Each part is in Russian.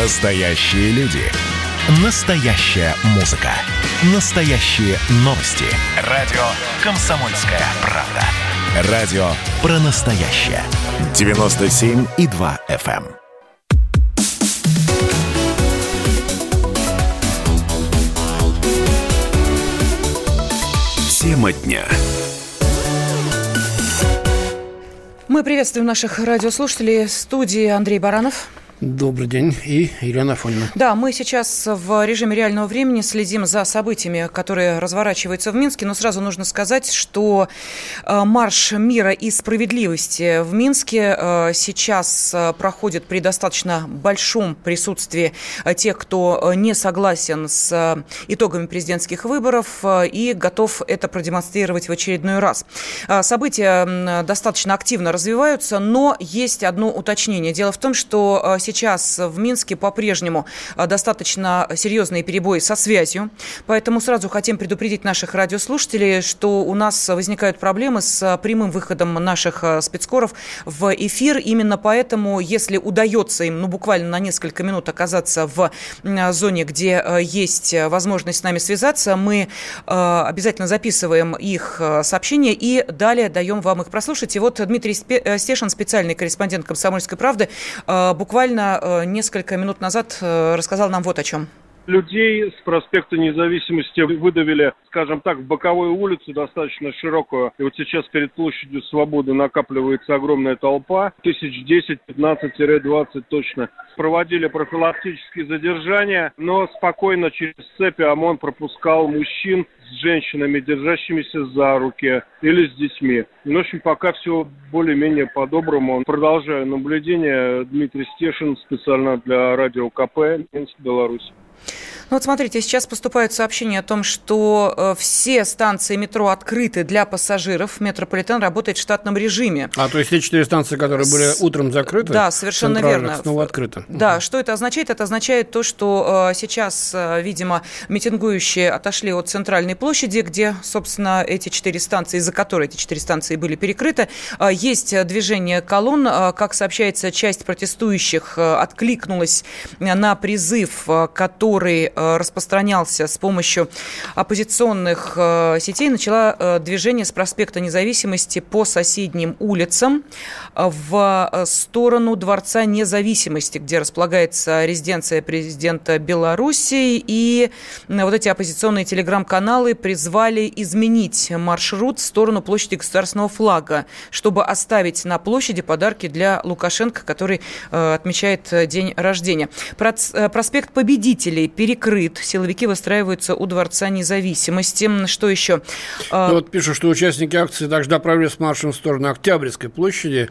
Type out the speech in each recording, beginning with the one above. Настоящие люди. Настоящая музыка. Настоящие новости. Радио «Комсомольская правда». Радио про настоящее. 97,2 FM. Тема дня. Мы приветствуем наших радиослушателей. В студии Андрей Баранов. Добрый день. И Елена Афонина. Да, мы сейчас в режиме реального времени следим за событиями, которые разворачиваются в Минске. Но сразу нужно сказать, что марш мира и справедливости в Минске сейчас проходит при достаточно большом присутствии тех, кто не согласен с итогами президентских выборов и готов это продемонстрировать в очередной раз. События достаточно активно развиваются, но есть одно уточнение. Дело в том, что сейчас в Минске по-прежнему достаточно серьезные перебои со связью, поэтому сразу хотим предупредить наших радиослушателей, что у нас возникают проблемы с прямым выходом наших спецкоров в эфир. Именно поэтому, если удается им буквально на несколько минут оказаться в зоне, где есть возможность с нами связаться, мы обязательно записываем их сообщения и далее даем вам их прослушать. И вот Дмитрий Стешин, специальный корреспондент «Комсомольской правды», буквально несколько минут назад рассказал нам вот о чем. Людей с проспекта Независимости выдавили, скажем так, в боковую улицу, достаточно широкую. И вот сейчас перед площадью Свободы накапливается огромная толпа. 10, 15, 20 точно. Проводили профилактические задержания, но спокойно через цепи ОМОН пропускал мужчин с женщинами, держащимися за руки, или с детьми. В общем, пока все более-менее по-доброму. Продолжаю наблюдение. Дмитрий Стешин, специально для радио КП, Минск, Беларусь. Ну вот смотрите, сейчас поступают сообщения о том, что все станции метро открыты для пассажиров. Метрополитен работает в штатном режиме. То есть те 4 станции, которые были утром закрыты, да, совершенно верно, снова открыты. Да, что это означает? Это означает то, что сейчас, видимо, митингующие отошли от центральной площади, где, собственно, эти 4 станции, из-за которой эти 4 станции были перекрыты. Есть движение колонн. Как сообщается, часть протестующих откликнулась на призыв, который распространялся с помощью оппозиционных сетей, начала движение с проспекта Независимости по соседним улицам в сторону Дворца Независимости, где располагается резиденция президента Беларуси. И вот эти оппозиционные телеграм-каналы призвали изменить маршрут в сторону площади Государственного флага, чтобы оставить на площади подарки для Лукашенко, который отмечает день рождения. Проспект Победителей перекрыт. Силовики выстраиваются у Дворца Независимости. Что еще? Вот пишут, что участники акции также направились маршем в сторону Октябрьской площади.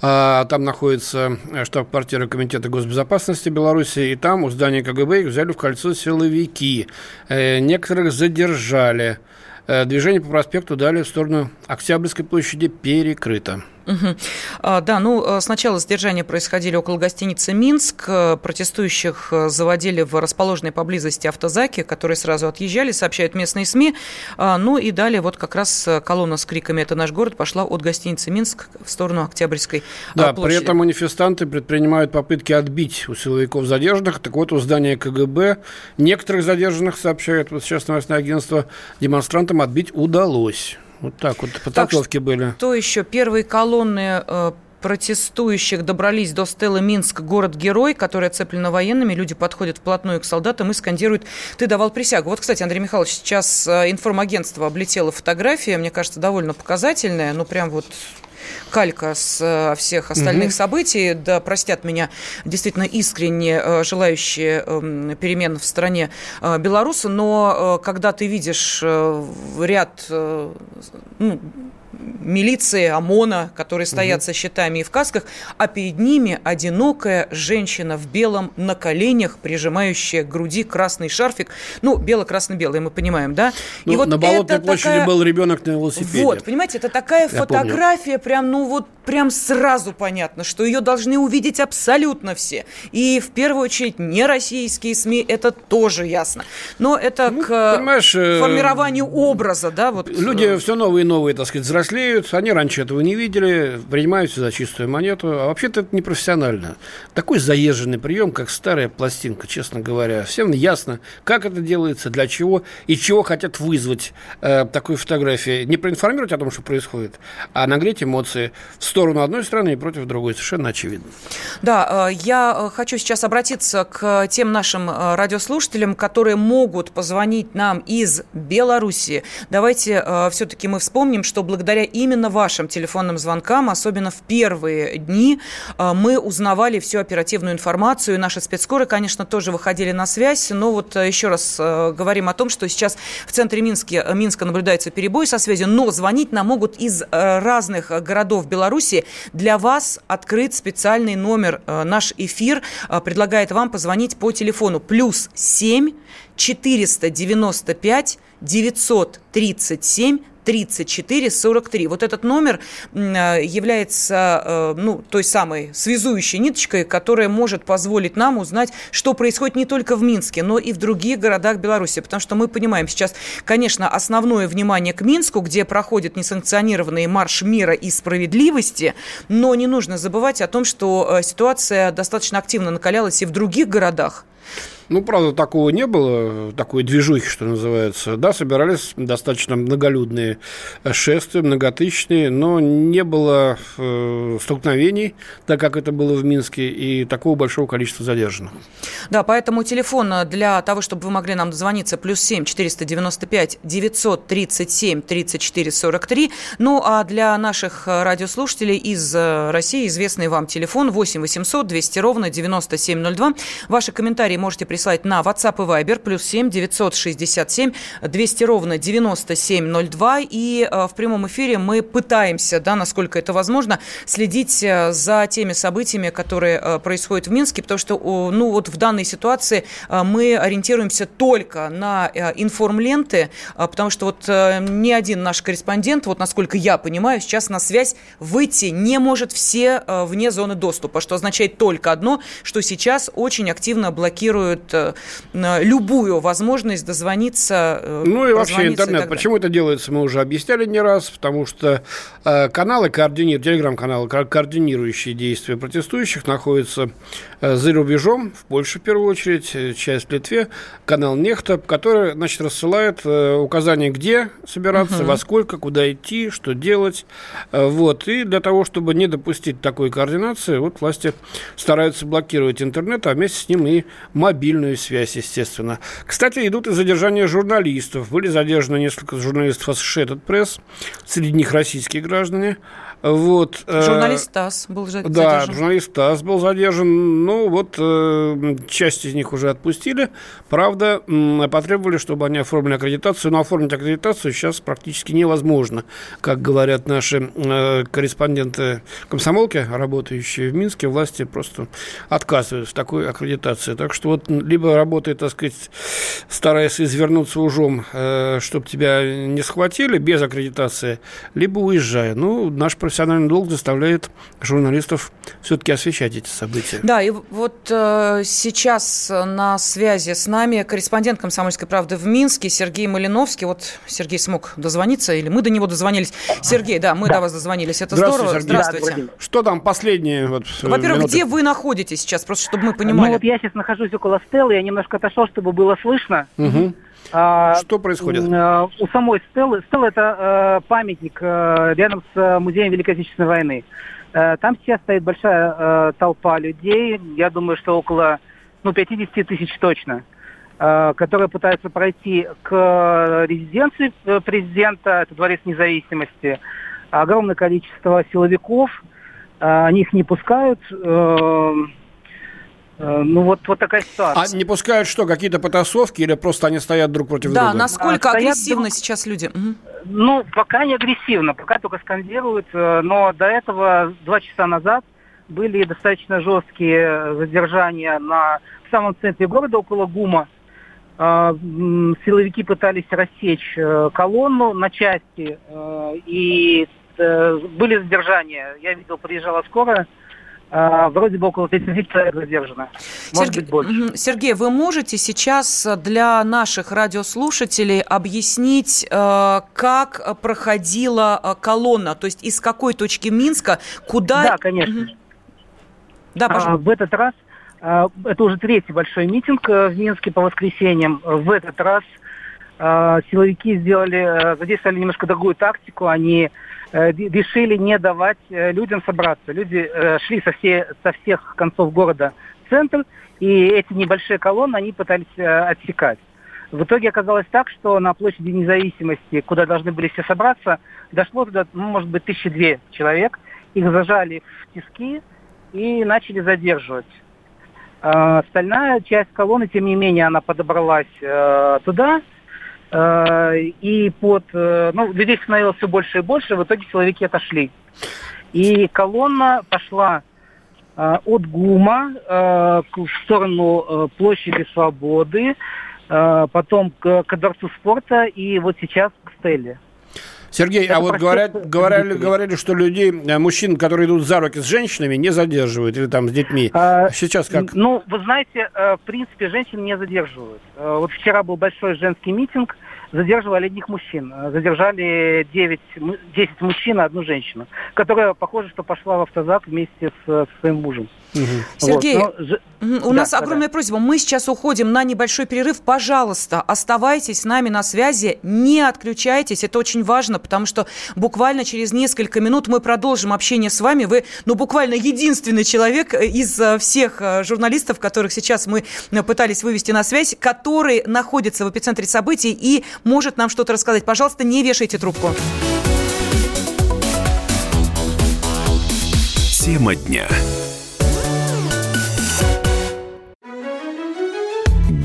Там находится штаб-квартира Комитета госбезопасности Беларуси. И там у здания КГБ их взяли в кольцо силовики. Некоторых задержали. Движение по проспекту далее в сторону Октябрьской площади перекрыто. Угу. Да, сначала задержания происходили около гостиницы «Минск». Протестующих заводили в расположенной поблизости автозаки, которые сразу отъезжали, сообщают местные СМИ. И далее вот как раз колонна с криками «Это наш город» пошла от гостиницы «Минск» в сторону Октябрьской площади. При этом манифестанты предпринимают попытки отбить у силовиков задержанных. Так вот, у здания КГБ некоторых задержанных, сообщает сейчас новостное агентство, демонстрантам отбить удалось. Вот так вот подготовки были. Что еще? Первые колонны протестующих добрались до стелы «Минск. Город-герой», которая оцеплена военными. Люди подходят вплотную к солдатам и скандируют: «Ты давал присягу». Вот, кстати, Андрей Михайлович, сейчас информагентство облетело фотография, мне кажется, довольно показательная, прям вот калька с всех остальных событий. Да, простят меня действительно искренне желающие перемен в стране белорусы, но когда ты видишь ряд милиции, ОМОНа, которые стоят со щитами и в касках, а перед ними одинокая женщина в белом на коленях, прижимающая к груди красный шарфик. Бело-красно-белый, мы понимаем, да? И вот на Болотной площади был ребенок на велосипеде. Вот, понимаете, это такая фотография, прям сразу понятно, что ее должны увидеть абсолютно все. И в первую очередь не российские СМИ, это тоже ясно. Но это к формированию образа, да? Вот. Люди все новые и новые, так сказать, взрослые. взрослеют, они раньше этого не видели, принимаются за чистую монету. А вообще-то это непрофессионально. Такой заезженный прием, как старая пластинка, честно говоря. Всем ясно, как это делается, для чего и чего хотят вызвать такой фотографии. Не проинформировать о том, что происходит, а нагреть эмоции в сторону одной страны и против другой. Совершенно очевидно. Да, я хочу сейчас обратиться к тем нашим радиослушателям, которые могут позвонить нам из Беларуси. Давайте все-таки мы вспомним, что благодаря именно вашим телефонным звонкам, особенно в первые дни, мы узнавали всю оперативную информацию. Наши спецскоры, конечно, тоже выходили на связь. Но вот еще раз говорим о том, что сейчас в центре Минска наблюдается перебой со связью, но звонить нам могут из разных городов Беларуси. Для вас открыт специальный номер. Наш эфир предлагает вам позвонить по телефону +7 495 937 3443. Вот этот номер является той самой связующей ниточкой, которая может позволить нам узнать, что происходит не только в Минске, но и в других городах Беларуси. Потому что мы понимаем сейчас, конечно, основное внимание к Минску, где проходит несанкционированный марш мира и справедливости, но не нужно забывать о том, что ситуация достаточно активно накалялась и в других городах. Правда, такого не было, такой движухи, что называется. Да, собирались достаточно многолюдные шествия, многотысячные, но не было столкновений, так как это было в Минске, и такого большого количества задержанных. Да, поэтому телефон для того, чтобы вы могли нам дозвониться, +7 495 937 3443. Ну, а для наших радиослушателей из России известный вам телефон 8 800 200 97 02. Ваши комментарии можете прислать на WhatsApp и Viber, +7 967 200 97 02. И в прямом эфире мы пытаемся, насколько это возможно, следить за теми событиями, которые происходят в Минске, потому что в данной ситуации мы ориентируемся только на информленты, потому что ни один наш корреспондент, насколько я понимаю, сейчас на связь выйти не может, все вне зоны доступа, что означает только одно, что сейчас очень активно блокируют любую возможность дозвониться. И вообще интернет. Почему это делается, мы уже объясняли не раз, потому что телеграм-каналы, координирующие действия протестующих, находятся за рубежом, в Польше в первую очередь, часть в Литве, канал NEXTA, который, рассылает указания, где собираться, во сколько, куда идти, что делать. И для того, чтобы не допустить такой координации, власти стараются блокировать интернет, а вместе с ним и мобильную связь, естественно. Кстати, идут и задержания журналистов. Были задержаны несколько журналистов Associated Press, среди них российские граждане. Журналист ТАСС был задержан. Да, журналист ТАСС был задержан. Часть из них уже отпустили. Правда, потребовали, чтобы они оформили аккредитацию. Но оформить аккредитацию сейчас практически невозможно. Как говорят наши корреспонденты комсомолки, работающие в Минске, власти просто отказываются в такой аккредитации. Так что либо работает, стараясь извернуться ужом, чтобы тебя не схватили без аккредитации, либо уезжай. Наш профессиональный долг заставляет журналистов все-таки освещать эти события. Да, и сейчас на связи с нами корреспондент «Комсомольской правды» в Минске Сергей Малиновский. Сергей смог дозвониться, или мы до него дозвонились. Сергей, мы до вас дозвонились, это здорово. Сергей. Здравствуйте. Что там последние Во-первых, минуты? Где вы находитесь сейчас, просто чтобы мы понимали. Я сейчас нахожусь около стелы, я немножко отошел, чтобы было слышно. Угу. Что происходит? У самой стелы. Стела – это памятник рядом с музеем Великой Отечественной войны. Там сейчас стоит большая толпа людей, я думаю, что около 50 тысяч точно, которые пытаются пройти к резиденции президента, это Дворец Независимости. Огромное количество силовиков, они их не пускают. Такая ситуация. А не пускают что, какие-то потасовки или просто они стоят друг против друга? Да, насколько агрессивно сейчас люди? Угу. Пока не агрессивно, пока только скандируют, но до этого 2 часа назад были достаточно жесткие задержания в самом центре города, около ГУМа. Силовики пытались рассечь колонну на части, и были задержания. Я видел, приезжала скорая. Вроде бы около 30 человек задержано. Может быть, больше. Сергей, вы можете сейчас для наших радиослушателей объяснить, как проходила колонна? То есть из какой точки Минска, куда... Да, конечно. Угу. Да, пожалуйста. В этот раз, это уже третий большой митинг в Минске по воскресеньям. В этот раз силовики задействовали немножко другую тактику. Они решили не давать людям собраться. Люди шли со всех концов города в центр, и эти небольшие колонны они пытались отсекать. В итоге оказалось так, что на площади Независимости, куда должны были все собраться, дошло туда, может быть, 1002 человек. Их зажали в тиски и начали задерживать. Остальная часть колонны, тем не менее, она подобралась туда. И людей становилось все больше и больше, в итоге силовики отошли. И колонна пошла от ГУМа в сторону площади Свободы, потом к дворцу спорта и вот сейчас к Стелле. Сергей, это говорили, что людей, мужчин, которые идут за руки с женщинами, не задерживают или там с детьми. Сейчас как? Ну, вы знаете, в принципе, женщин не задерживают. Вот вчера был большой женский митинг, задерживали одних мужчин. Задержали 10 мужчин и одну женщину, которая, похоже, что пошла в автозак вместе со своим мужем. Угу. Сергей, вот. У нас огромная просьба. Мы сейчас уходим на небольшой перерыв. Пожалуйста, оставайтесь с нами на связи, не отключайтесь. Это очень важно, потому что буквально через несколько минут мы продолжим общение с вами. Вы, буквально единственный человек из всех журналистов, которых сейчас мы пытались вывести на связь, который находится в эпицентре событий и может нам что-то рассказать. Пожалуйста, не вешайте трубку. Тема дня.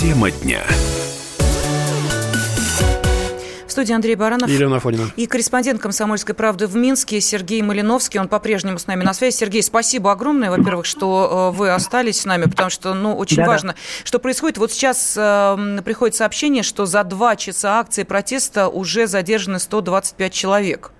Тема дня. В студии Андрей Баранов, Елена Афонина и корреспондент «Комсомольской правды» в Минске Сергей Малиновский. Он по-прежнему с нами на связи. Сергей, спасибо огромное, во-первых, что вы остались с нами, потому что очень важно, что происходит. Вот сейчас приходит сообщение, что за 2 часа акции протеста уже задержаны 125 человек.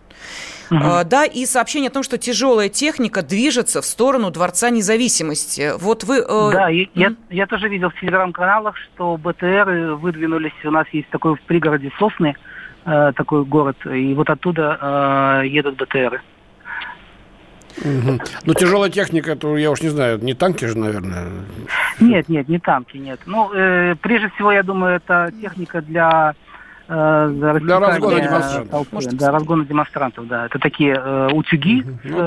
Uh-huh. Да, и сообщение о том, что тяжелая техника движется в сторону Дворца Независимости. Вот вы... Да, я тоже видел в телеграм-каналах, что БТР выдвинулись. У нас есть такой в пригороде Сосны, такой город, и вот оттуда едут БТРы. Угу. Ну, тяжелая техника, то я уж не знаю, не танки же, наверное? Нет, не танки, нет. Ну, прежде всего, я думаю, это техника для разгона демонстрантов. Для разгона демонстрантов, да. Это такие утюги. Ну,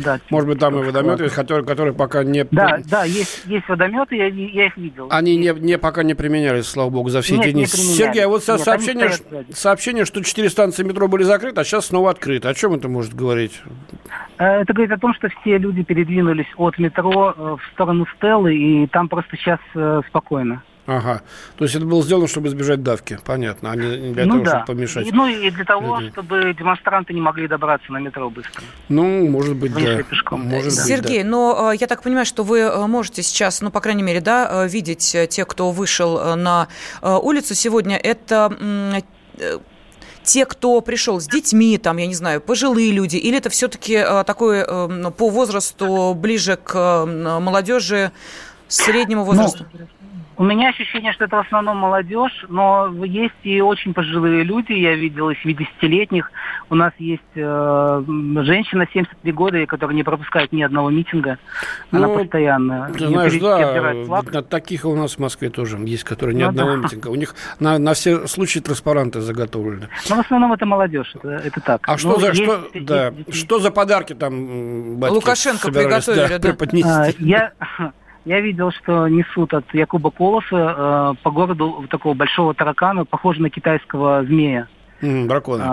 да. Может быть, там и водометы, которые пока не... Да, есть водометы, я их видел. Они пока не применялись, слава богу, за все эти дни. Сергей, а вот сообщение, что 4 станции метро были закрыты, а сейчас снова открыты. О чем это может говорить? Это говорит о том, что все люди передвинулись от метро в сторону Стеллы, и там просто сейчас спокойно. Ага. То есть это было сделано, чтобы избежать давки. Понятно. А не для того, чтобы помешать. Ну и для того, чтобы демонстранты не могли добраться на метро быстро. Ну, может быть, да. Сергей, но я так понимаю, что вы можете сейчас, по крайней мере, видеть тех, кто вышел на улицу сегодня. Это... Те, кто пришел с детьми, пожилые люди, или это все-таки такое по возрасту ближе к молодежи, среднему возрасту? У меня ощущение, что это в основном молодежь, но есть и очень пожилые люди. Я видел и 70-летних. У нас есть женщина 73 года, которая не пропускает ни одного митинга. Она постоянно. Ты знаешь, таких у нас в Москве тоже есть, которые ни одного митинга. У них на все случаи транспаранты заготовлены. Но в основном это молодежь, это так. А что за подарки там батьки Лукашенко приготовили? Я видел, что несут от Якуба Колоса по городу такого большого таракана, похожего на китайского змея. Драконы.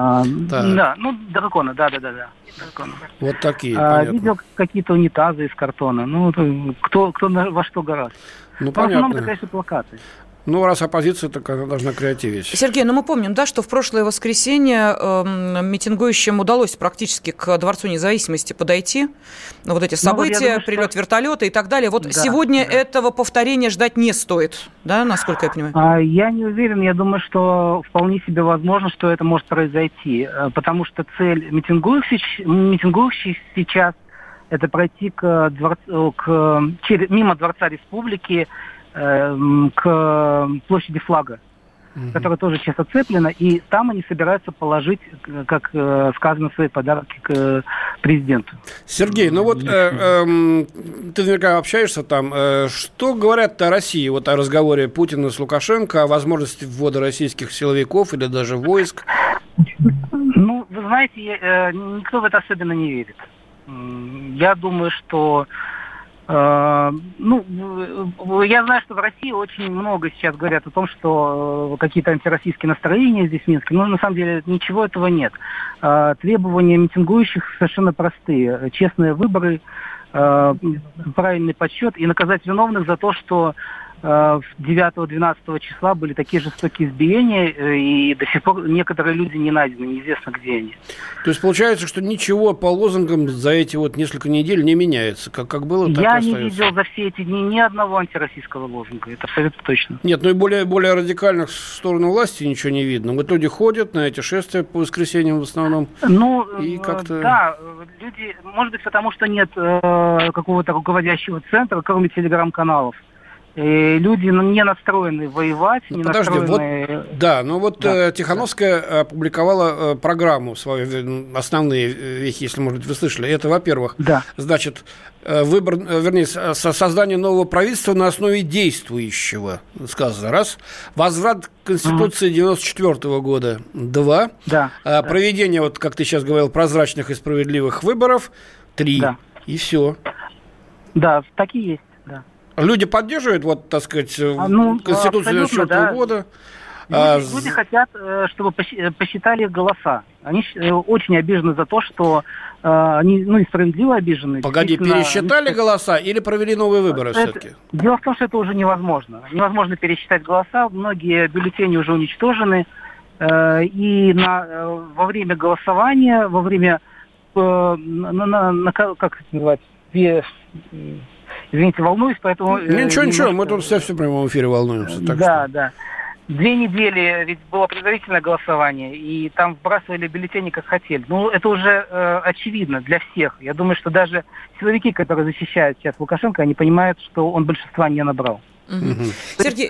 Драконы, да. Драконы. Вот такие, понятно. Видел какие-то унитазы из картона. Кто во что гораздо. Понятно. В основном это, конечно, плакаты. Раз оппозиция, так она должна креативить. Сергей, мы помним, что в прошлое воскресенье митингующим удалось практически к Дворцу независимости подойти. Вот эти события, прилет вертолета и так далее. Сегодня этого повторения ждать не стоит, да, насколько я понимаю? Я не уверен. Я думаю, что вполне себе возможно, что это может произойти. Потому что цель митингующих сейчас это пройти мимо Дворца Республики к площади Флага, которая тоже сейчас оцеплена, и там они собираются положить, как сказано, свои подарки к президенту. Сергей, ты наверняка общаешься там. Что говорят-то о России, о разговоре Путина с Лукашенко, о возможности ввода российских силовиков или даже войск? Вы знаете, никто в это особенно не верит. Я думаю, что я знаю, что в России очень много сейчас говорят о том, что какие-то антироссийские настроения здесь в Минске, но на самом деле ничего этого нет. Требования митингующих совершенно простые. Честные выборы, правильный подсчет и наказать виновных за то, что 9-12 числа были такие жестокие избиения, и до сих пор некоторые люди не найдены, неизвестно, где они. То есть получается, что ничего по лозунгам за эти несколько недель не меняется, как было, так и остается. Я не видел за все эти дни ни одного антироссийского лозунга, это абсолютно точно. Нет, и более радикальных сторону власти ничего не видно. Люди ходят на эти шествия по воскресеньям в основном. И как-то... Да, люди, может быть, потому что нет какого-то руководящего центра, кроме телеграм-каналов. И люди не настроены воевать, настроены... Тихановская опубликовала программу свою, основные вехи, если, может быть, вы слышали. Это, во-первых, создание нового правительства на основе действующего, сказано, раз. Возврат Конституции 1994 года, два. Проведение, как ты сейчас говорил, прозрачных и справедливых выборов, три. И все. Да, такие есть, да. Люди поддерживают, Конституцию 1994 года. Люди хотят, чтобы посчитали голоса. Они очень обижены за то, что они, и справедливо обижены. Погоди, пересчитали голоса или провели новые выборы все-таки? Дело в том, что это уже невозможно. Невозможно пересчитать голоса. Многие бюллетени уже уничтожены. Во время голосования, во время... как это называется? Извините, волнуюсь, поэтому... Ничего, мы тут все в прямом эфире волнуемся. Две недели ведь было предварительное голосование, и там вбрасывали бюллетени, как хотели. Это уже очевидно для всех. Я думаю, что даже силовики, которые защищают сейчас Лукашенко, они понимают, что он большинства не набрал. Сергей,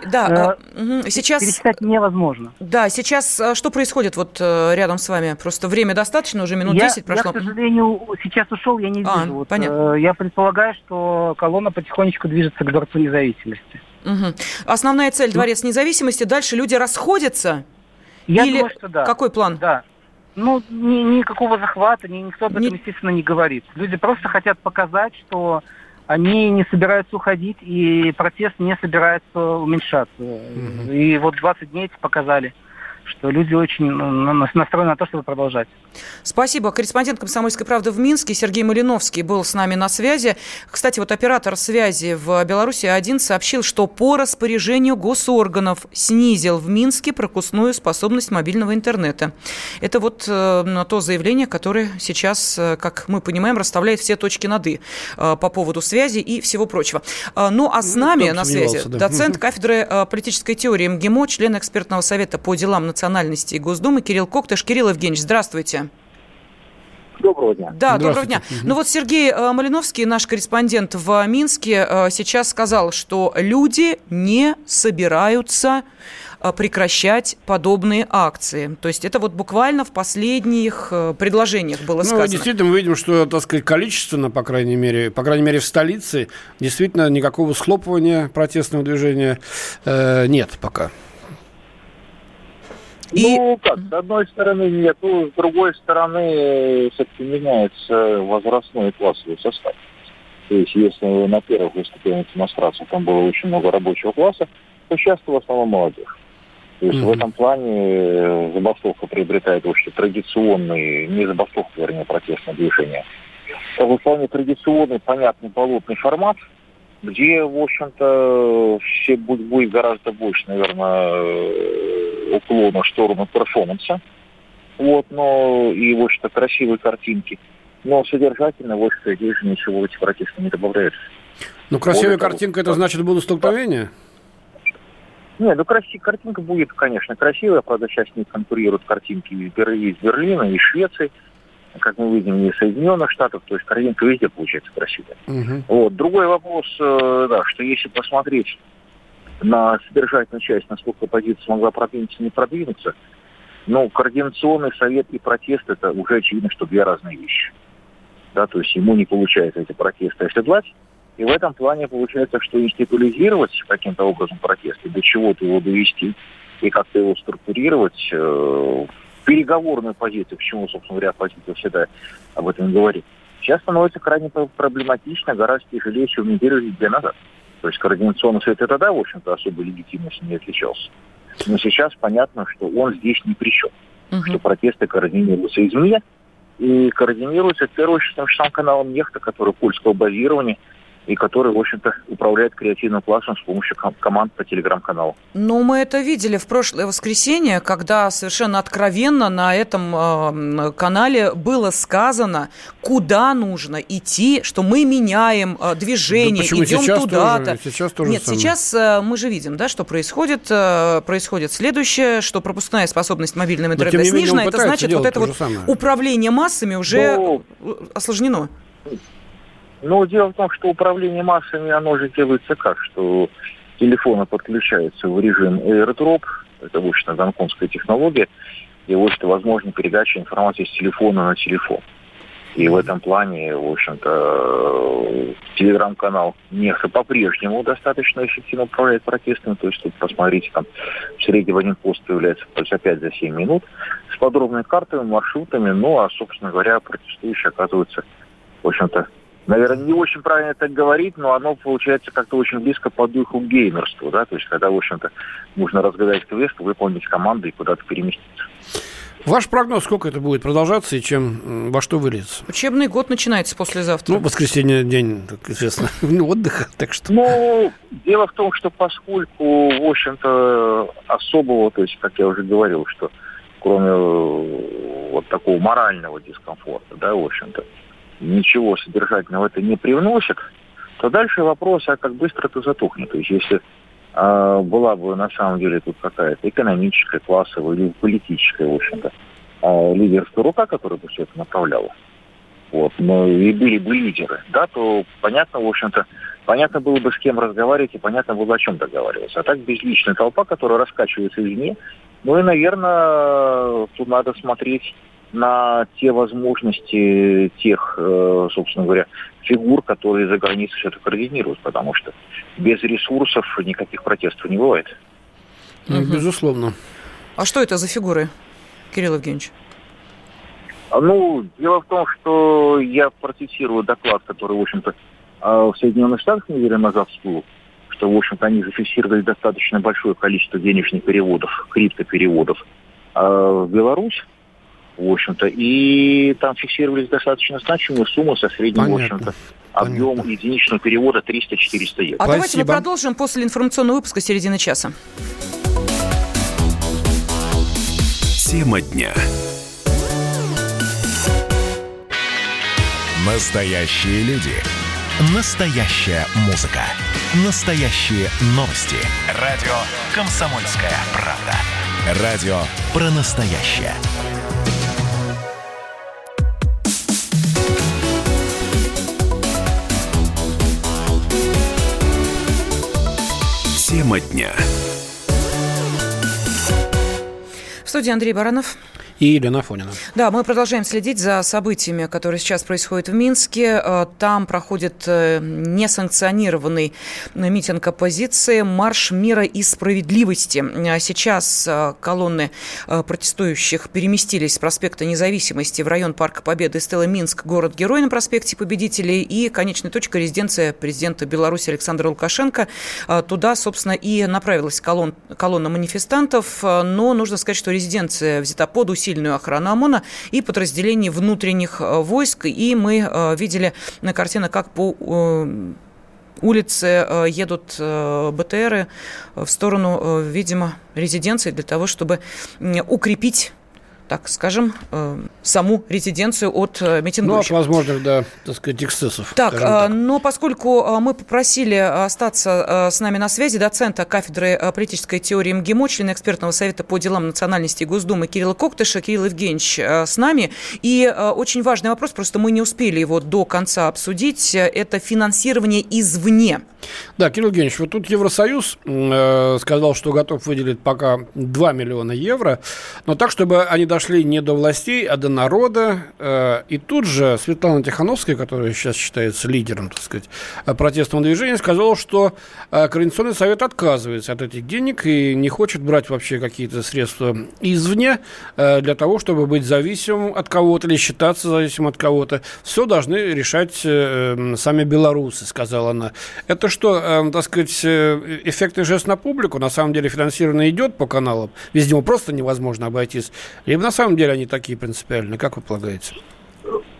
сейчас... Пересчитать невозможно. Да, сейчас что происходит рядом с вами? Просто время достаточно, уже минут 10 прошло. Я, к сожалению, сейчас ушел, я не вижу. Понятно. Я предполагаю, что колонна потихонечку движется к Дворцу независимости. Основная цель — Дворец независимости. Дальше люди расходятся? Я думаю, что да. Какой план? Да. Никакого захвата, никто об этом, естественно, не говорит. Люди просто хотят показать, что... Они не собираются уходить, и протест не собирается уменьшаться. И 20 дней показали, что люди очень настроены на то, чтобы продолжать. Спасибо. Корреспондент «Комсомольской правды» в Минске Сергей Малиновский был с нами на связи. Кстати, оператор связи в Беларуси один сообщил, что по распоряжению госорганов снизил в Минске пропускную способность мобильного интернета. Это то заявление, которое сейчас, как мы понимаем, расставляет все точки над «и» по поводу связи и всего прочего. С нами на связи доцент кафедры политической теории МГИМО, член экспертного совета по делам национальности и Госдумы Кирилл Коктыш. Кирилл Евгеньевич, здравствуйте. Доброго дня. Да, доброго дня. Сергей Малиновский, наш корреспондент в Минске, сейчас сказал, что люди не собираются прекращать подобные акции. То есть это буквально в последних предложениях было сказано. Действительно, мы видим, что, количественно, по крайней мере в столице, действительно никакого схлопывания протестного движения нет пока. С одной стороны нет, с другой стороны все-таки меняется возрастной и классовый состав. То есть, если на первых выступлениях демонстрации там было очень много рабочего класса, то сейчас в основном молодежь. То есть в этом плане забастовка приобретает вообще традиционные, не забастовка, вернее, протестное движение, а выполняет традиционный, понятный, болотный формат, где, в общем-то, все будет гораздо больше, наверное, уклона в сторону перформанса, вот, но и, в общем-то, красивые картинки. Но содержательно, в общем-то, здесь же ничего в эти протесты не добавляется. Ну, красивая картинка, это значит, будут столкновения? Нет, ну, картинка будет, конечно, красивая, правда, сейчас не конкурируют картинки из Берлина, из Швеции, как мы видим, из Соединенных Штатов, то есть картинка везде получается красивая. Угу. Вот. Другой вопрос, да, что если посмотреть на содержательную часть, насколько позиция смогла продвинуться, не продвинуться, но координационный совет и протест, это уже очевидно, что две разные вещи. Да, то есть ему не получается эти протесты оседлать, и в этом плане получается, что институализировать каким-то образом протест, до чего-то его довести и как-то его структурировать, переговорную позицию, почему, собственно говоря, позиция всегда об этом говорит, сейчас становится крайне проблематично, гораздо тяжелее, чем неделю или две назад. То есть координационный совет и тогда, в общем-то, особой легитимностью не отличался. Но сейчас понятно, что он здесь ни при чем, что протесты координируются извне, и координируются в первую очередь тем же самым каналом NEXTA, который польского базирования, и который, в общем-то, управляет креативным классом с помощью команд по телеграм-каналу. Ну, мы это видели в прошлое воскресенье, когда совершенно откровенно на этом канале было сказано, куда нужно идти, что мы меняем движение, да идем сейчас туда-то. Тоже, сейчас тоже нет, самое. Сейчас мы же видим, да, что происходит. Происходит следующее, что пропускная способность мобильного интернета снижена. Это значит, вот это вот управление массами уже осложнено. Но дело в том, что управление массами, оно же делается как? Что телефоны подключаются в режим AirDrop, это, в общем-то, гонконгская технология, и, в общем-то, возможна передача информации с телефона на телефон. И в этом плане, в общем-то, телеграм-канал NEXTA по-прежнему достаточно эффективно управляет протестами. То есть, тут посмотрите, там в среднем один пост появляется за 5-7 минут с подробными картами, маршрутами. Ну, а, собственно говоря, протестующие оказываются, в общем-то, наверное, не очень правильно так говорить, но оно получается как-то очень близко по духу геймерству, да, то есть когда, в общем-то, нужно разгадать квесты, выполнить команды и куда-то переместиться. Ваш прогноз, сколько это будет продолжаться и чем, во что выльется? Учебный год начинается послезавтра. Ну, воскресенье день, как известно, отдыха, так что... Ну, дело в том, что поскольку, в общем-то, особого, то есть, как я уже говорил, что кроме вот такого морального дискомфорта, да, в общем-то, ничего содержательного это не привносит, то дальше вопрос, а как быстро это затухнет. То есть если была бы на самом деле тут какая-то экономическая, классовая или политическая, в общем-то, лидерская рука, которая бы все это направляла, вот, но и были бы лидеры, да, то понятно, в общем-то, понятно было бы, с кем разговаривать, и понятно было, о чем договариваться. А так безличная толпа, которая раскачивается извне, ну и, наверное, тут надо смотреть на те возможности тех, собственно говоря, фигур, которые за границей все это координируют, потому что без ресурсов никаких протестов не бывает. Ну, безусловно. А что это за фигуры, Кирилл Евгеньевич? Ну, дело в том, что я процитирую доклад, который, в общем-то, в Соединенных Штатах неделю назад всплыл, что, в общем-то, они зафиксировали достаточно большое количество денежных переводов, криптопереводов в Беларусь, в общем-то, и там фиксировались достаточно значимые суммы со средним, в общем-то, объемом единичного перевода 300-400 евро. А давайте мы продолжим после информационного выпуска середины часа. Тема дня. Настоящие люди. Настоящая музыка. Настоящие новости. Радио «Комсомольская правда». Радио про настоящее. Тема дня. В студии Андрей Баранов. и Елена Афонина. Да, мы продолжаем следить за событиями, которые сейчас происходят в Минске. Там проходит несанкционированный митинг оппозиции «Марш мира и справедливости». Сейчас колонны протестующих переместились с проспекта Независимости в район Парка Победы и Стелы Минск, город-герой на проспекте Победителей, и конечная точка — резиденция президента Беларуси Александра Лукашенко. Туда, собственно, и направилась колонна манифестантов, но нужно сказать, что резиденция взята под усиленную охрану ОМОНа и подразделений внутренних войск, и мы видели на картинах, как по улице едут БТРы в сторону, видимо, резиденции для того, чтобы укрепить, так скажем, саму резиденцию от митингующих. Ну, от возможных, да, так сказать, эксцессов. Так, но поскольку мы попросили остаться с нами на связи доцента кафедры политической теории МГИМО, члена экспертного совета по делам национальности Госдумы Кирилла Коктыша. Кирилл Евгеньевич с нами. И очень важный вопрос, просто мы не успели его до конца обсудить, это финансирование извне. Да, Кирилл Евгеньевич, вот тут Евросоюз сказал, что готов выделить пока 2 миллиона евро, но так, чтобы они дошли не до властей, а до народа. И тут же Светлана Тихановская, которая сейчас считается лидером, так сказать, протестного движения, сказала, что Координационный совет отказывается от этих денег и не хочет брать вообще какие-то средства извне для того, чтобы быть зависимым от кого-то или считаться зависимым от кого-то. Все должны решать сами белорусы, сказала она. Это что, так сказать, эффектный жест на публику? На самом деле финансирование идет по каналам, без него просто невозможно обойтись. Либо на самом деле они такие принципиальные, как вы полагаете?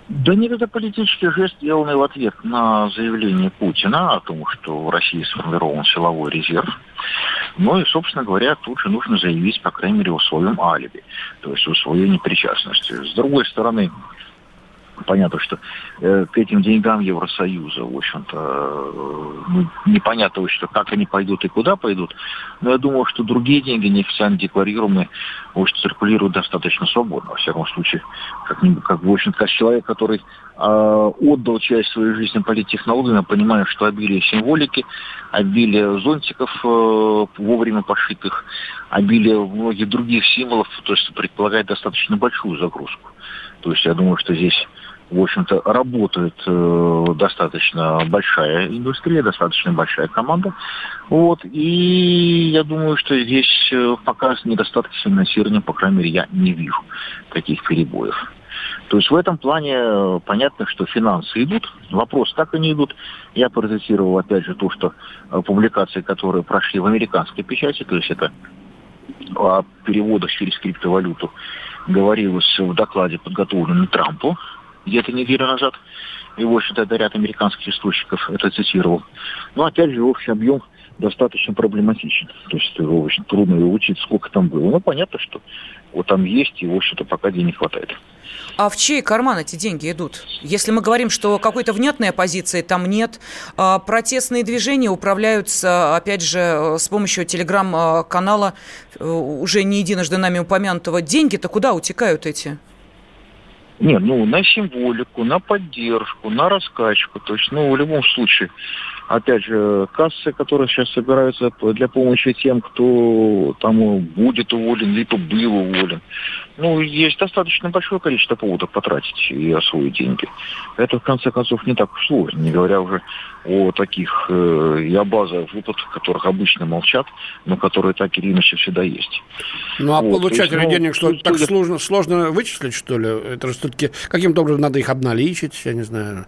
Да нет, это политический жест, сделанный в ответ на заявление Путина о том, что в России сформирован силовой резерв. Ну и, собственно говоря, тут же нужно заявить, по крайней мере, о своем алиби, то есть о своей непричастности. С другой стороны, понятно, что к этим деньгам Евросоюза, в общем-то, непонятно, что как они пойдут и куда пойдут. Но я думаю, что другие деньги, неофициально декларируемые, может, циркулируют достаточно свободно. Во всяком случае, как в общем-то, как человек, который отдал часть своей жизни политтехнологиям, понимая, что обилие символики, обилие зонтиков вовремя пошитых, обилие многих других символов, то есть предполагает достаточно большую загрузку. То есть я думаю, что здесь, в общем-то, работает достаточно большая индустрия, достаточно большая команда. Вот. И я думаю, что здесь пока недостатки финансирования, по крайней мере, я не вижу таких перебоев. То есть в этом плане понятно, что финансы идут. Вопрос, как они идут. Я процитировал, опять же, то, что публикации, которые прошли в американской печати, то есть это о переводах через криптовалюту, говорилось в докладе, подготовленном Трампу где-то неделю назад. И, в общем-то, ряд американских источников это цитировал. Но, опять же, общий объем достаточно проблематичен. То есть, очень трудно его учить, сколько там было. Но понятно, что вот там есть, и, в общем-то, пока денег не хватает. А в чей карман эти деньги идут? Если мы говорим, что какой-то внятной оппозиции там нет, протестные движения управляются, опять же, с помощью телеграм-канала, уже не единожды нами упомянутого, деньги-то куда утекают эти? Нет, ну, на символику, на поддержку, на раскачку. То есть, ну, в любом случае, опять же, кассы, которые сейчас собираются для помощи тем, кто там будет уволен, либо был уволен. Ну, есть достаточно большое количество поводов потратить и освоить деньги. Это, в конце концов, не так сложно, не говоря уже о таких и о базовых выплатах, которых обычно молчат, но которые так или иначе всегда есть. Ну, а вот, получателей есть, ну, денег, что так будет... сложно вычислить, что ли? Это же все-таки каким-то образом надо их обналичить, я не знаю...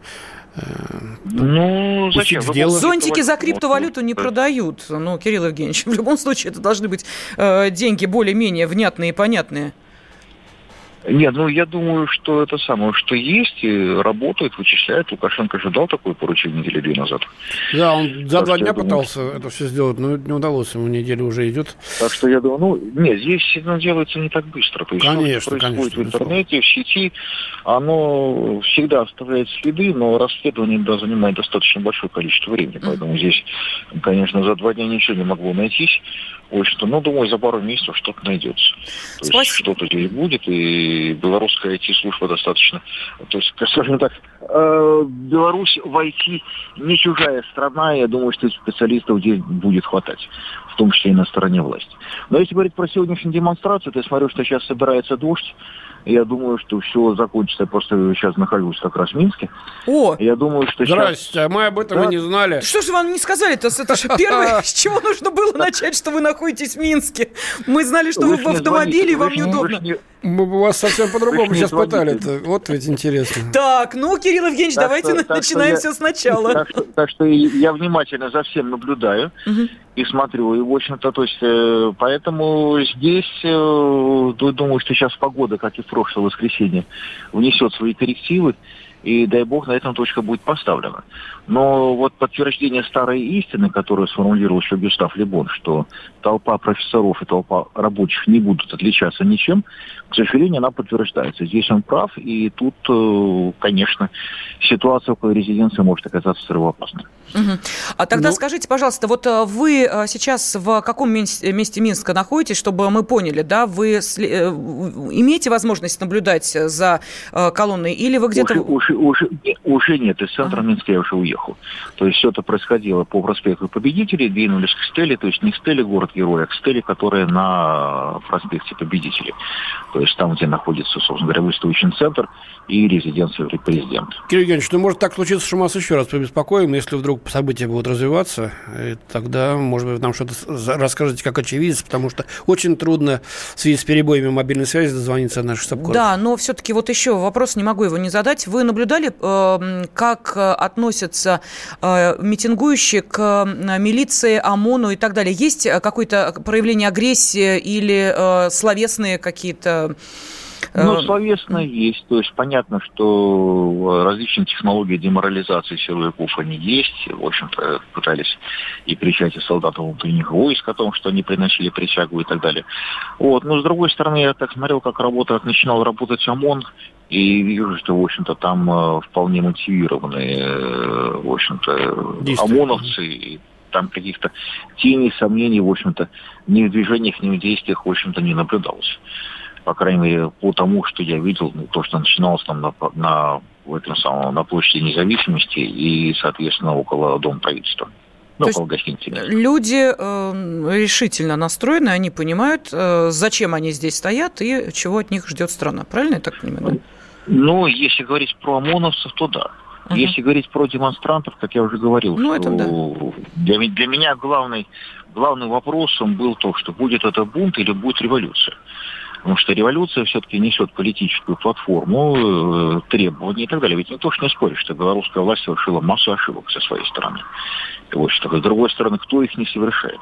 Ну, зачем? Зонтики за криптовалюту не продают, ну, Кирилл Евгеньевич. В любом случае, это должны быть деньги более-менее внятные и понятные. Нет, ну, я думаю, что это самое, что есть, и работает, вычисляет. Лукашенко ожидал такое поручение недели 2 назад. Да, он за 2 дня пытался это все сделать, но не удалось, ему неделя уже идет. Так что я думаю, ну, нет, здесь всегда делается не так быстро. То есть, конечно, что происходит в интернете, в сети, оно всегда оставляет следы, но расследование занимает достаточно большое количество времени. Поэтому здесь, конечно, за 2 дня ничего не могло найтись. Что, ну, думаю, за пару месяцев что-то найдется. То есть что-то здесь будет, и белорусская IT-служба достаточно... То есть, скажем так, Беларусь в IT не чужая страна, я думаю, что специалистов здесь будет хватать. в том числе и на стороне власти. Но если говорить про сегодняшнюю демонстрацию, то я смотрю, что сейчас собирается дождь. Я думаю, что все закончится. Я просто сейчас нахожусь как раз в Минске. О! Я думаю, что сейчас... мы об этом и не знали. Что же вам не сказали-то? Это же первое, с чего нужно было начать, что вы находитесь в Минске. Мы знали, что вы в автомобиле, и вам неудобно. Мы бы вас совсем по-другому сейчас пытали. Вот ведь интересно. Так, ну, Кирилл Евгеньевич, давайте начинаем все сначала. Так что я внимательно за всем наблюдаю и смотрю. И, в общем-то, то есть, поэтому здесь, думаю, что сейчас погода, как и в прошлое воскресенье, внесет свои коррективы, и, дай бог, на этом точка будет поставлена. Но вот подтверждение старой истины, которую сформулировал еще Гюстав Ле Бон, что толпа профессоров и толпа рабочих не будут отличаться ничем, к сожалению, она подтверждается. Здесь он прав, и тут, конечно, ситуация около резиденции может оказаться взрывоопасной. Угу. А тогда скажите, пожалуйста, вот вы сейчас в каком месте Минска находитесь, чтобы мы поняли, да, вы имеете возможность наблюдать за колонной, или вы где-то... Уже нет, из центра Минска я уже уехал. То есть все это происходило по проспекту Победителей, двинулись к стеле, то есть не к стеле город-герой, а к стеле, которая на проспекте Победителей. То есть там, где находится, собственно говоря, выставочный центр и резиденция президента. Кирилл Евгеньевич, ну может так случиться, что мы вас еще раз побеспокоим, если вдруг события будут развиваться, и тогда, может быть, нам что-то расскажете как очевидец, потому что очень трудно в связи с перебоями мобильной связи дозвониться от наших сапкоров. Да, но все-таки вот еще вопрос, не могу его не задать. Вы наблюдали, как относятся митингующие к милиции, ОМОНу и так далее? Есть какое-то проявление агрессии или словесные какие-то... Ну, словесно есть. То есть понятно, что различные технологии деморализации силовиков, они есть. В общем-то, пытались и кричать и солдатам внутренних войск о том, что они приносили присягу и так далее. Вот. Но, с другой стороны, я так смотрел, как начинал работать ОМОН, и вижу, что, в общем-то, там вполне мотивированные, в общем-то, ОМОНовцы. Там каких-то теней, сомнений, в общем-то, ни в движениях, ни в действиях, в общем-то, не наблюдалось. По крайней мере, по тому, что я видел, ну, то, что начиналось там на площади Независимости и, соответственно, около Дома правительства. Ну, около гостиницы. Люди решительно настроены, они понимают, зачем они здесь стоят и чего от них ждет страна. Правильно я так понимаю? Ну, если говорить про ОМОНовцев, то да. Если говорить про демонстрантов, как я уже говорил, для меня главным вопросом был то, что будет это бунт или будет революция. Потому что революция все-таки несет политическую платформу, требования и так далее. Ведь никто же не спорит, что белорусская власть совершила массу ошибок со своей стороны. И вот что. С другой стороны, кто их не совершает?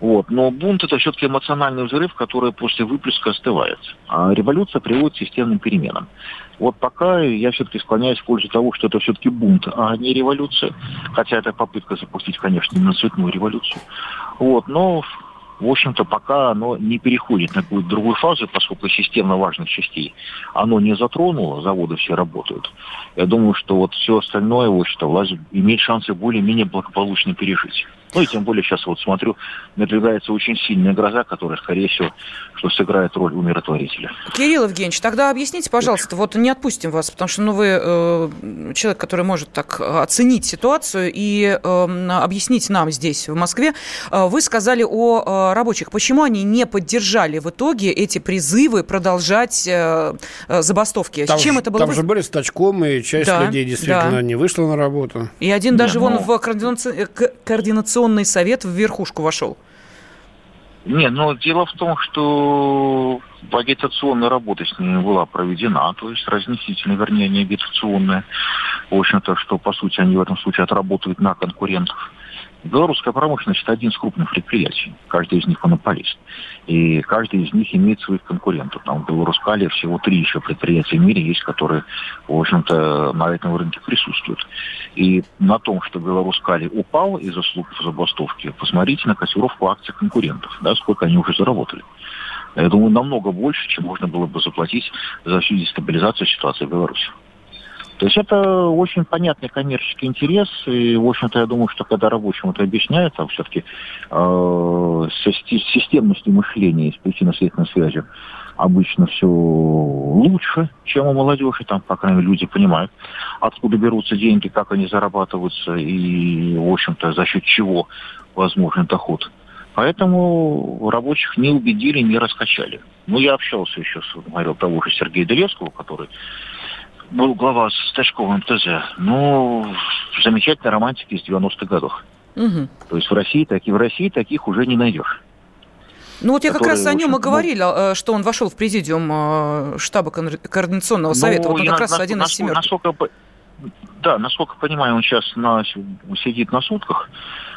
Вот. Но бунт – это все-таки эмоциональный взрыв, который после выплеска остывает. А революция приводит к системным переменам. Вот пока я все-таки склоняюсь в пользу того, что это все-таки бунт, а не революция. Хотя это попытка запустить, конечно, именно цветную революцию. Вот. Но, в общем-то, пока оно не переходит на какую-то другую фазу, поскольку системно важных частей оно не затронуло, заводы все работают. Я думаю, что вот все остальное, в общем-то, власть имеет шансы более-менее благополучно пережить. Ну и тем более сейчас вот смотрю, надвигается очень сильная гроза, которая, скорее всего, что сыграет роль умиротворителя. Кирилл Евгеньевич, тогда объясните, пожалуйста, вот не отпустим вас, потому что вы человек, который может так оценить ситуацию и объяснить нам здесь, в Москве. Вы сказали о рабочих. Почему они не поддержали в итоге эти призывы продолжать забастовки? Там, чем это было? Там же были с тачком, и часть людей действительно не вышла на работу. И один в координационный совет в верхушку вошел. Не, но дело в том, что агитационная работа с ними была проведена, то есть разнесительная, вернее, не агитационная. В общем-то, что, по сути, они в этом случае отработают на конкурентов. Белорусская промышленность – это один из крупных предприятий. Каждый из них монополист. И каждый из них имеет своих конкурентов. Там в Беларускале всего 3 еще предприятия в мире есть, которые, в общем-то, на этом рынке присутствуют. И на том, что Беларускале упал из-за слуг забастовки, посмотрите на котировку акций конкурентов, да, сколько они уже заработали. Я думаю, намного больше, чем можно было бы заплатить за всю дестабилизацию ситуации в Беларуси. То есть это очень понятный коммерческий интерес, и, в общем-то, я думаю, что когда рабочим это объясняют, там все-таки с системностью мышления и с причинно-следственной связью обычно все лучше, чем у молодежи, там, по крайней мере, люди понимают, откуда берутся деньги, как они зарабатываются и, в общем-то, за счет чего возможен доход. Поэтому рабочих не убедили, не раскачали. Ну, я общался еще с мэром того же Сергея Делевского, который был глава Сташкова МТЗ. Ну, замечательные романтики из 90-х годов. Угу. То есть в России таких уже не найдешь. Ну вот я как раз о нем и говорил, что он вошел в президиум штаба Координационного совета. Вот он как раз один из семерки. Да, насколько понимаю, он сейчас сидит на сутках,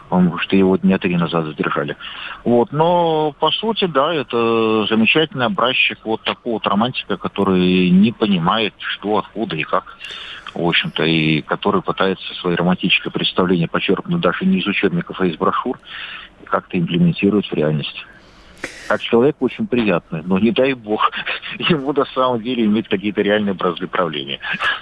потому что его дня 3 назад задержали. Вот, но, по сути, да, это замечательный образчик вот такого вот романтика, который не понимает, что, откуда и как, в общем-то, и который пытается свои романтические представления почерпнуть даже не из учебников, а из брошюр, и как-то имплементировать в реальность. Как человек очень приятный, но не дай бог ему на самом деле иметь какие-то реальные образы правления.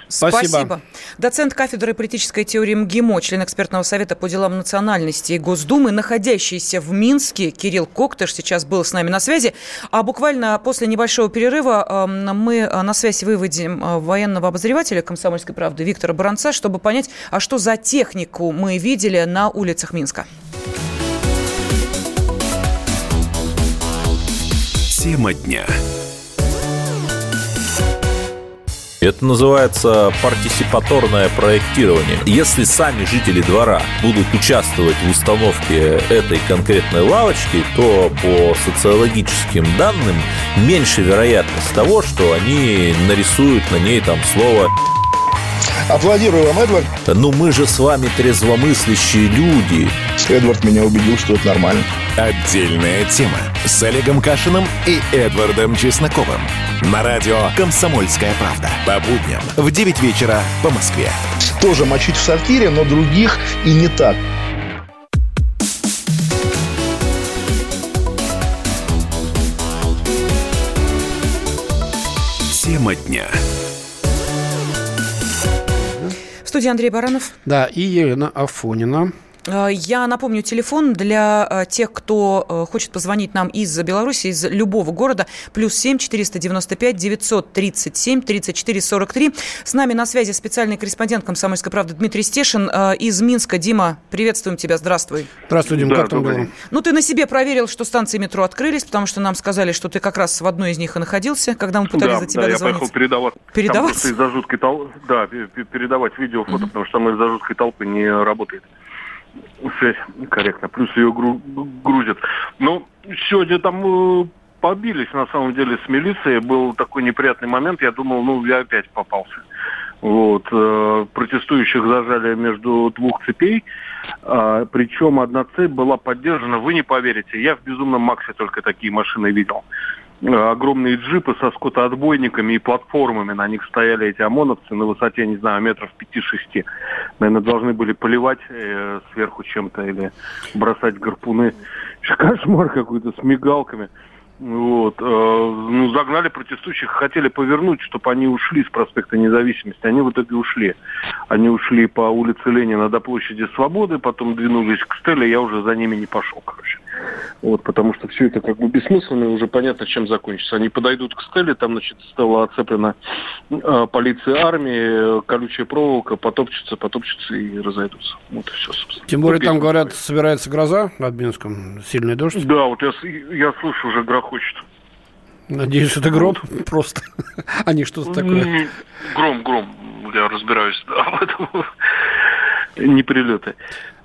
Спасибо. Доцент кафедры политической теории МГИМО, член экспертного совета по делам национальности и Госдумы, находящийся в Минске, Кирилл Коктыш сейчас был с нами на связи. А буквально после небольшого перерыва мы на связь выведем военного обозревателя «Комсомольской правды» Виктора Баранца, чтобы понять, а что за технику мы видели на улицах Минска. Тема дня. Это называется партисипаторное проектирование. Если сами жители двора будут участвовать в установке этой конкретной лавочки, то по социологическим данным меньше вероятность того, что они нарисуют на ней там слово. Аплодирую вам, Эдвард. Ну мы же с вами трезвомыслящие люди. Эдвард меня убедил, что это нормально. Отдельная тема с Олегом Кашиным и Эдвардом Чесноковым. На радио «Комсомольская правда». По будням в 9 вечера по Москве. Тоже мочить в сортире, но других и не так. Тема дня. В студии Андрей Баранов. Да, и Елена Афонина. Я напомню телефон для тех, кто хочет позвонить нам из Беларуси, из любого города. +7 495 937 34 43. С нами на связи специальный корреспондент «Комсомольской правды» Дмитрий Стешин из Минска. Дима, приветствуем тебя. Здравствуй. Здравствуй, Дима. Да, как там было? Ну, ты на себе проверил, что станции метро открылись, потому что нам сказали, что ты как раз в одной из них и находился, когда мы пытались за тебя дозвониться. Да, я поехал передавать. Там из-за жуткой передавать видео, фото, потому что там из-за жуткой толпы не работает связь корректно, плюс ее грузят. Но сегодня там побились, на самом деле, с милицией. Был такой неприятный момент. Я думал, я опять попался. Вот. Протестующих зажали между двух цепей. Причем одна цепь была поддержана. Вы не поверите, я в «Безумном Максе» только такие машины видел. Огромные джипы со скотоотбойниками и платформами. На них стояли эти ОМОНовцы на высоте, не знаю, метров 5-6. Наверное, должны были поливать сверху чем-то или бросать гарпуны. Кошмар какой-то с мигалками. Вот. Загнали протестующих, хотели повернуть, чтобы они ушли с проспекта Независимости. Они в итоге ушли. Они ушли по улице Ленина до площади Свободы, потом двинулись к стеле, я уже за ними не пошел, короче. Вот, потому что все это как бы бессмысленно, уже понятно, чем закончится. Они подойдут к стеле, там, стела оцеплена полицией, армией, колючая проволока, потопчутся и разойдутся. Вот и все, собственно. Тем более там, говорят, собирается гроза над Минском, сильный дождь. Да, вот я слышу, уже грохочет. Надеюсь, это гром просто, а не что-то такое. Гром, я разбираюсь об этом, не прилеты.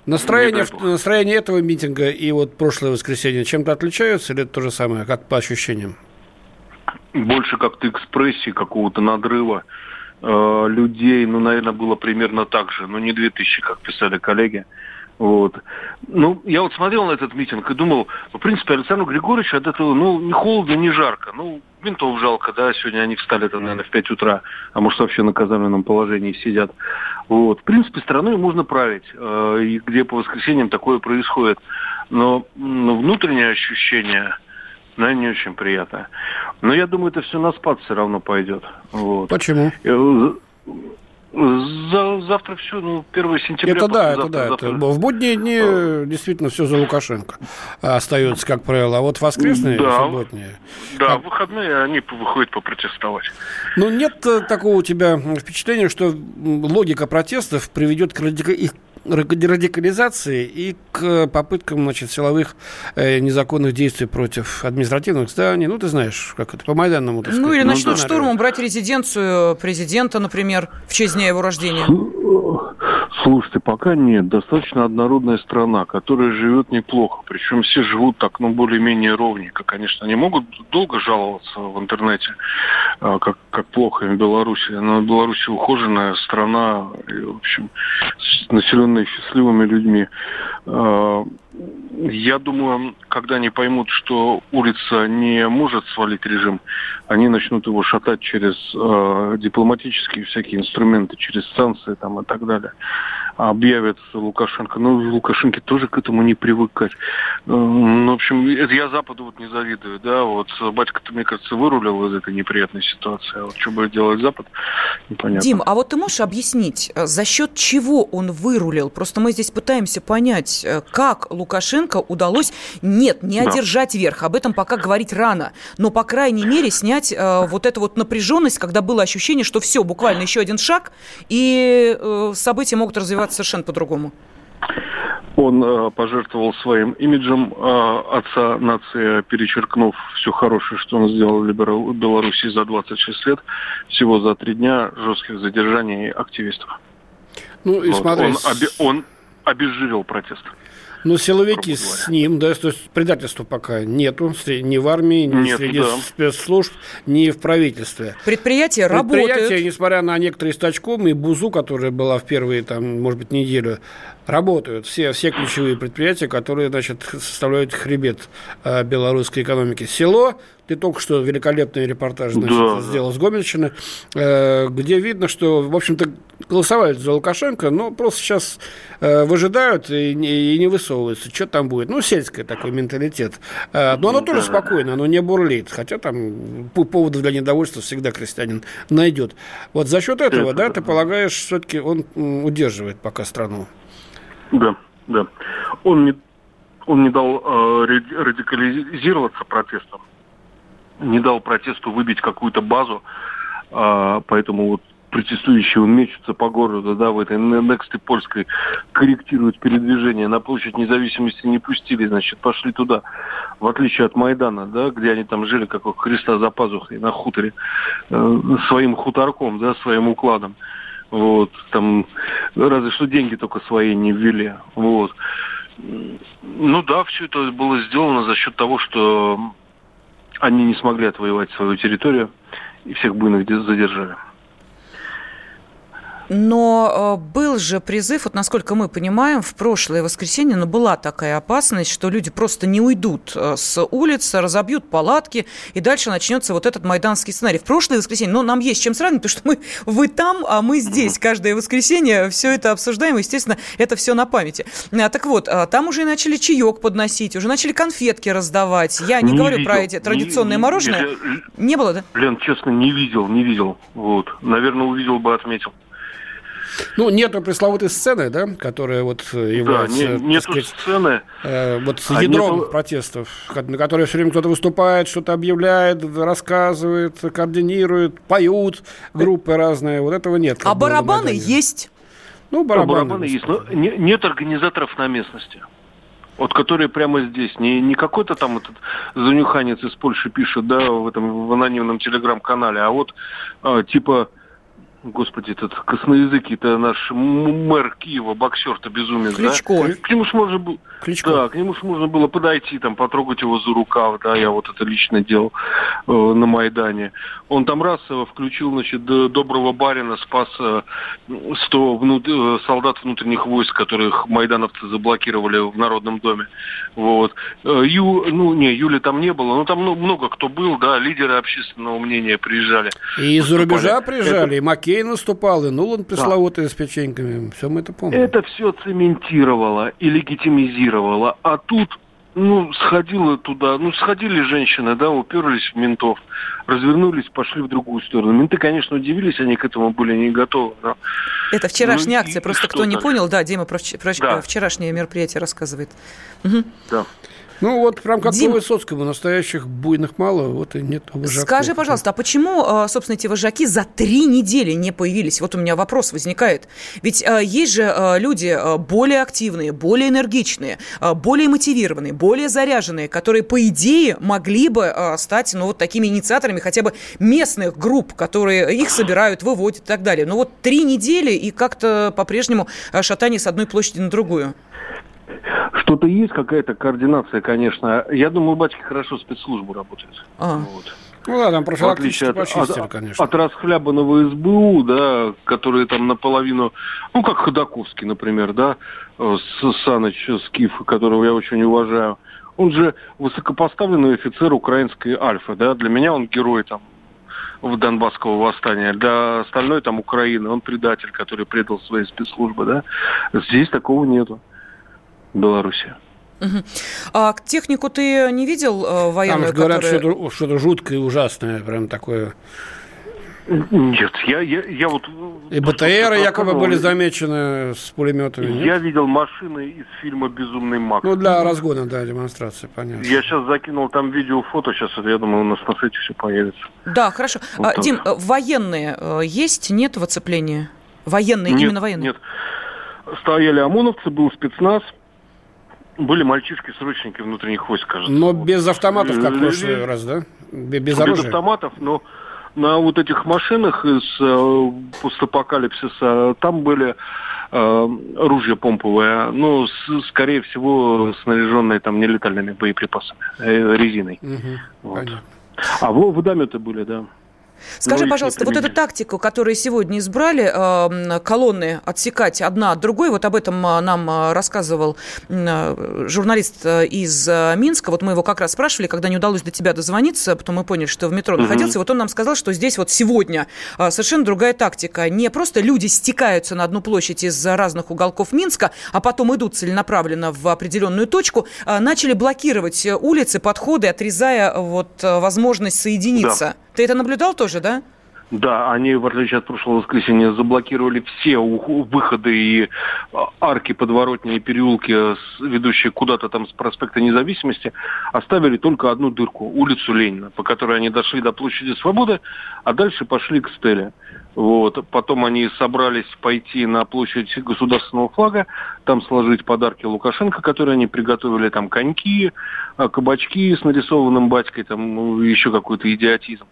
Настроение этого митинга и вот прошлое воскресенье чем-то отличаются или это то же самое, как по ощущениям? Больше как-то экспрессии, какого-то надрыва людей, наверное, было примерно так же, 2000, как писали коллеги. Вот. Я вот смотрел на этот митинг и думал, в принципе, Александру Григорьевичу от этого, ни холодно, ни жарко. Ментов жалко, да, сегодня они встали, наверное, в 5 утра, а может, вообще на казарменном положении сидят. Вот. В принципе, страной можно править, и где по воскресеньям такое происходит. Но внутреннее ощущение, не очень приятное. Но я думаю, это все на спад все равно пойдет. Вот. Почему? Завтра все, 1 сентября. Это завтра. В будние дни действительно все за Лукашенко остается, как правило. А вот воскресные, субботние. Да, в выходные они выходят попротестовать. Нет такого у тебя впечатления, что логика протестов приведет к радикализации и к попыткам, значит, силовых незаконных действий против административных зданий. Ну, ты знаешь, как это, по Майданному, так сказать. Ну, или начнут штурмом брать резиденцию президента, например, в честь дня его рождения. Слушайте, пока нет. Достаточно однородная страна, которая живет неплохо. Причем все живут так, ну, более-менее ровненько. Конечно, они могут долго жаловаться в интернете, как плохо им в Беларуси. Но Беларусь ухоженная страна, и, в общем, населенная счастливыми людьми. Я думаю, когда они поймут, что улица не может свалить режим, они начнут его шатать через дипломатические всякие инструменты, через санкции там, и так далее. Объявится Лукашенко. Ну, Лукашенко тоже к этому не привыкать. В общем, я Западу вот не завидую, да, вот батька-то, мне кажется, вырулил из этой неприятной ситуации. А вот что будет делать Запад, непонятно. Дим, а вот ты можешь объяснить, за счет чего он вырулил? Просто мы здесь пытаемся понять, как Лукашенко удалось, не одержать верх, об этом пока говорить рано, но, по крайней мере, снять вот эту вот напряженность, когда было ощущение, что все, буквально еще один шаг, и события могут развиваться совершенно по-другому. Он пожертвовал своим имиджем отца нации, перечеркнув все хорошее, что он сделал в Беларуси за 26 лет, всего за 3 дня жестких задержаний активистов. Ну, и вот. Смотри... Он обезжирил протест. Ну, силовики с ним, да, то есть предательства пока нету, ни в армии, ни среди спецслужб, ни в правительстве. Предприятия работают. Предприятия, несмотря на некоторые стачком и бузу, которая была в первые, там, может быть, неделю, работают. Все ключевые предприятия, которые, значит, составляют хребет белорусской экономики. Село... Ты только что великолепный репортаж, значит, сделал с Гомельщины, где видно, что, в общем-то, голосовали за Лукашенко, но просто сейчас выжидают и не высовываются. Что там будет? Ну, сельский такой менталитет. Но оно тоже спокойно, оно не бурлит. Хотя там поводов для недовольства всегда крестьянин найдет. Вот за счет этого, да, ты полагаешь, все-таки он удерживает пока страну? Да. Он не дал радикализироваться протестам. Не дал протесту выбить какую-то базу, поэтому вот протестующие мечутся по городу, да, в этой NEXTA польской, корректируют передвижение, на площадь независимости не пустили, значит, пошли туда, в отличие от Майдана, да, где они там жили, как у Христа за пазухой, на хуторе, своим хуторком, да, своим укладом, вот, там, разве что деньги только свои не ввели, вот. Ну да, все это было сделано за счет того, что... Они не смогли отвоевать свою территорию и всех буйных задержали. Но был же призыв, вот насколько мы понимаем, в прошлое воскресенье, но была такая опасность, что люди просто не уйдут с улицы, разобьют палатки, и дальше начнется вот этот майданский сценарий. В прошлое воскресенье, но нам есть с чем сравнивать, потому что вы там, а мы здесь. Каждое воскресенье все это обсуждаем, и, естественно, это все на памяти. Так вот, там уже и начали чаек подносить, уже начали конфетки раздавать. Я не говорю видел, про эти традиционные мороженое. Не было, да? Лен, честно, не видел. Вот. Наверное, увидел бы, отметил. Ну, нету пресловутой сцены, да, которая вот является... Да, нету сцены. Вот ядром протестов, на которой все время кто-то выступает, что-то объявляет, рассказывает, координирует, поют, группы разные. Вот этого нет. А барабаны есть? Ну, барабаны есть. Но нет организаторов на местности. Вот которые прямо здесь. Не какой-то там этот занюханец из Польши пишет, да, в анонимном телеграм-канале, а вот типа... Господи, этот косноязыкий-то наш мэр Киева, боксер-то безумец, Кличко. Да? Кличко. Да, к нему же можно было подойти, там, потрогать его за рукав, да, я вот это лично делал на Майдане. Он там раз включил, значит, доброго барина, спас 100 солдат внутренних войск, которых майдановцы заблокировали в Народном доме. Вот. Юли там не было, но там много кто был, да, лидеры общественного мнения приезжали. И из-за рубежа приезжали, и Макеев наступал, и Нулан пресловутый с печеньками. Все мы это помним. Это все цементировало и легитимизировало. А тут, сходили женщины, да, уперлись в ментов, развернулись, пошли в другую сторону. Менты, конечно, удивились, они к этому были не готовы. Но... Это вчерашняя акция, просто кто не понял, да, Дима про вчерашнее мероприятие рассказывает. Угу. Да. Ну, вот прям как по Высоцкому, настоящих буйных мало, вот и нет вожаков. Скажи, пожалуйста, а почему, собственно, эти вожаки за 3 недели не появились? Вот у меня вопрос возникает. Ведь есть же люди более активные, более энергичные, более мотивированные, более заряженные, которые, по идее, могли бы стать, ну, вот такими инициаторами хотя бы местных групп, которые их собирают, выводят и так далее. Но вот 3 недели и как-то по-прежнему шатание с одной площади на другую. Что-то есть, какая-то координация, конечно. Я думаю, батьки хорошо спецслужбы работают. Вот. Ну да, там профилактически почистили, конечно. От расхлябанного СБУ, да, которые там наполовину, ну как Ходаковский, например, да, Саныч Скиф, которого я очень уважаю. Он же высокопоставленный офицер украинской Альфы, да, для меня он герой там в Донбасского восстания, для остальной там Украины, он предатель, который предал свои спецслужбы, да. Здесь такого нету. Беларуси. Угу. А технику ты не видел военную? Там говорят, которая... что-то жуткое и ужасное, прям такое. Нет, я вот... И БТРы якобы были замечены с пулеметами, нет? Я видел машины из фильма «Безумный Макс». Ну, для разгона, да, демонстрации, понятно. Я сейчас закинул там видео, фото, сейчас, я думаю, у нас на сайте все появится. Да, хорошо. Вот Дим, военные есть, нет в оцеплении? Военные, нет, именно военные? Нет, стояли ОМОНовцы, был спецназ. Были мальчишки-срочники внутренних войск, кажется. Но без автоматов, как в прошлый раз, да? Без оружия? Без автоматов, но на вот этих машинах из постапокалипсиса там были ружья помповые, но, скорее всего, снаряженные там нелетальными боеприпасами, резиной. Угу, вот. А водометы были, да. Скажи, пожалуйста, вот эту тактику, которую сегодня избрали, колонны отсекать одна от другой, вот об этом нам рассказывал журналист из Минска, вот мы его как раз спрашивали, когда не удалось до тебя дозвониться, потом мы поняли, что в метро находился, вот он нам сказал, что здесь вот сегодня совершенно другая тактика, не просто люди стекаются на одну площадь из разных уголков Минска, а потом идут целенаправленно в определенную точку, начали блокировать улицы, подходы, отрезая вот возможность соединиться. Да. Ты это наблюдал тоже, да? Да, они, в отличие от прошлого воскресенья, заблокировали все выходы и арки, подворотни и переулки, ведущие куда-то там с проспекта Независимости, оставили только одну дырку, улицу Ленина, по которой они дошли до площади Свободы, а дальше пошли к стеле. Вот. Потом они собрались пойти на площадь государственного флага, там сложить подарки Лукашенко, которые они приготовили, там коньки, кабачки с нарисованным батькой, там еще какой-то идиотизм.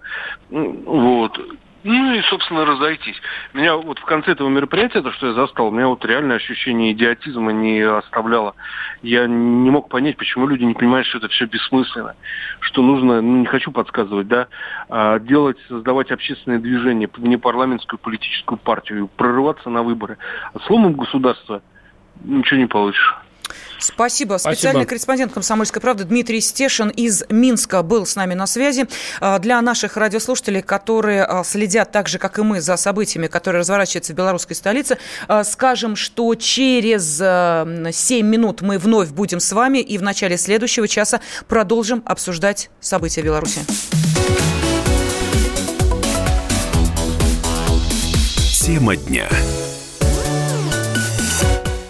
Вот. Ну и, собственно, разойтись. Меня вот в конце этого мероприятия, то, что я застал, у меня вот реальное ощущение идиотизма не оставляло. Я не мог понять, почему люди не понимают, что это все бессмысленно, что нужно, ну не хочу подсказывать, да, делать, создавать общественное движение, внепарламентскую политическую партию, прорываться на выборы. А сломом государства ничего не получишь. Спасибо. Специальный корреспондент «Комсомольской правды» Дмитрий Стешин из Минска был с нами на связи. Для наших радиослушателей, которые следят так же, как и мы, за событиями, которые разворачиваются в белорусской столице, скажем, что через 7 минут мы вновь будем с вами и в начале следующего часа продолжим обсуждать события в Беларуси. Тема дня.